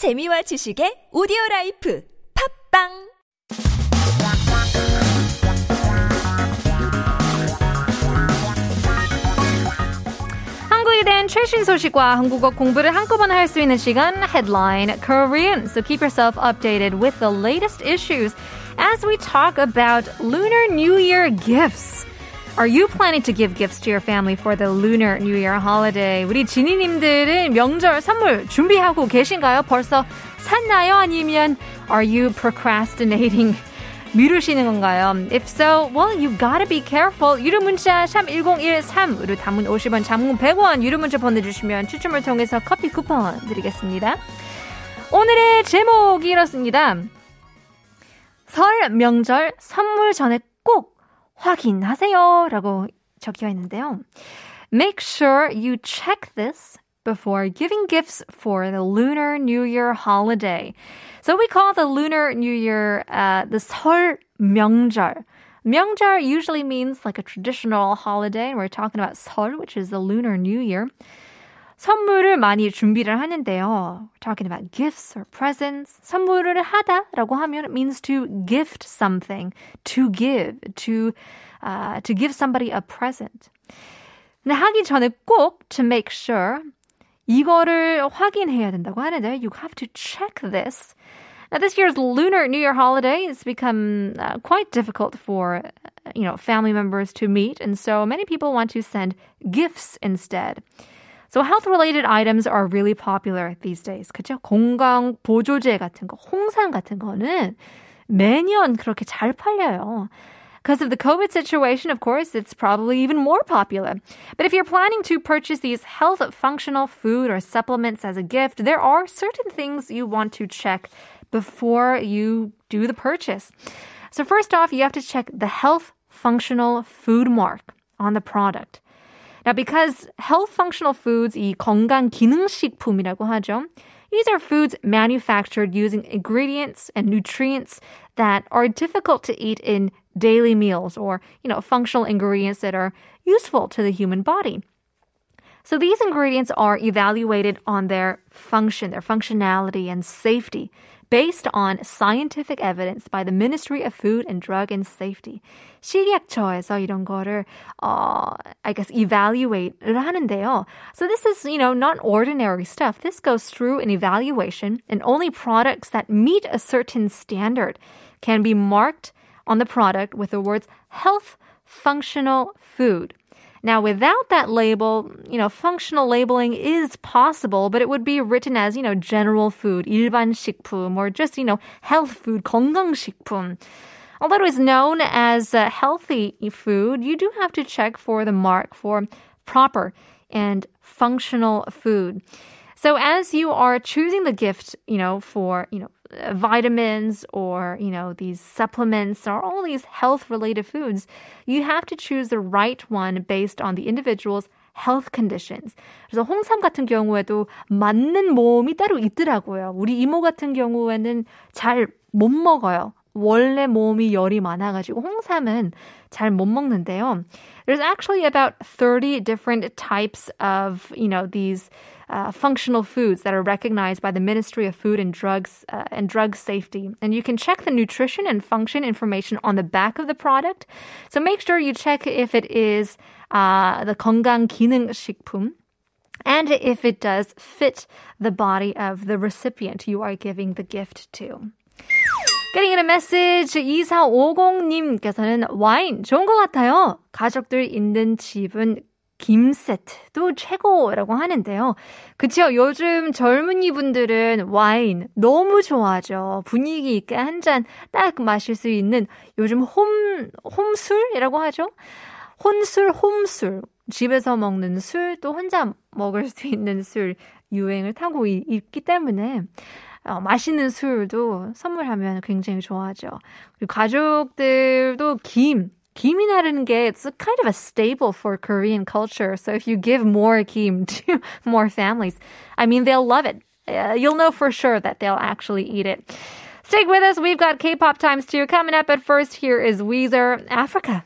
재미와 지식의 오디오라이프 팟빵 된 최신 소식과 한국어 공부를 한꺼번에 할 수 있는 시간 Headline Korean. So keep yourself updated with the latest issues as we talk about Lunar New Year gifts. Are you planning to give gifts to your family for the Lunar New Year holiday? 우리 지니님들은 명절 선물 준비하고 계신가요? 벌써 샀나요? 아니면 are you procrastinating? 미루시는 건가요? If so, well, you gotta be careful. 유료문자 샵 1013으로 단문 50원, 장문 100원 유료문자 보내주시면 추첨을 통해서 커피 쿠폰 드리겠습니다. 오늘의 제목이 이렇습니다. 설 명절 선물 전에 꼭 확인하세요 라고 적혀 있는데요. Make sure you check this before giving gifts for the Lunar New Year holiday. So we call the Lunar New Year the 설 명절. 명절 usually means like a traditional holiday. We're talking about 설, which is the Lunar New Year. 선물을 많이 준비를 하는데요. We're talking about gifts or presents. 선물을 하다라고 하면 it means to gift something, to give, to give somebody a present. 근데 하기 전에 꼭 to make sure 이거를 확인해야 된다고 하는데 you have to check this. Now this year's Lunar New Year holiday has become quite difficult for family members to meet, and so many people want to send gifts instead. So health-related items are really popular these days. 그렇죠? 건강 보조제 같은 거, 홍삼 같은 거는 매년 그렇게 잘 팔려요. Because of the COVID situation, of course, it's probably even more popular. But if you're planning to purchase these health, functional food, or supplements as a gift, there are certain things you want to check before you do the purchase. So first off, you have to check the health, functional food mark on the product. Now, because health, functional foods, 이 건강 기능식품이라고 하죠. These are foods manufactured using ingredients and nutrients that are difficult to eat in daily meals or, functional ingredients that are useful to the human body. So these ingredients are evaluated on their function, their functionality and safety based on scientific evidence by the Ministry of Food and Drug and Safety. 식약처에서 이런 거를 evaluate를 하는데요. So this is, not ordinary stuff. This goes through an evaluation and only products that meet a certain standard can be marked on the product with the words health, functional food. Now, without that label, functional labeling is possible, but it would be written as, general food, 일반 식품, or just, health food, 건강식품. Although it is known as healthy food, you do have to check for the mark for proper and functional food. So as you are choosing the gift, for, vitamins or, these supplements or all these health-related foods, you have to choose the right one based on the individual's health conditions. 그래서 홍삼 같은 경우에도 맞는 몸이 따로 있더라고요. 우리 이모 같은 경우에는 잘 못 먹어요. 원래 몸이 열이 많아가지고 홍삼은 잘 못 먹는데요. There's actually about 30 different types of, these functional foods that are recognized by the Ministry of Food and Drugs and Drug Safety. And you can check the nutrition and function information on the back of the product. So make sure you check if it is the 건강 기능식품. And if it does fit the body of the recipient you are giving the gift to. Getting in a message, 2450님께서는 와인 좋은 것 같아요. 가족들 있는 집은 김 세트도 최고라고 하는데요. 그쵸? 요즘 젊은이 분들은 와인 너무 좋아하죠. 분위기 있게 한 잔 딱 마실 수 있는 요즘 홈술이라고 하죠. 홈술. 집에서 먹는 술, 또 혼자 먹을 수 있는 술 유행을 타고 있기 때문에 맛있는 술도 선물하면 굉장히 좋아하죠. 그리고 가족들도 김이라는 게 it's a kind of a staple for Korean culture. So if you give more 김 to more families, I mean, they'll love it. You'll know for sure that they'll actually eat it. Stick with us. We've got K-pop times too. Coming up, but first, here is Weezer, Africa.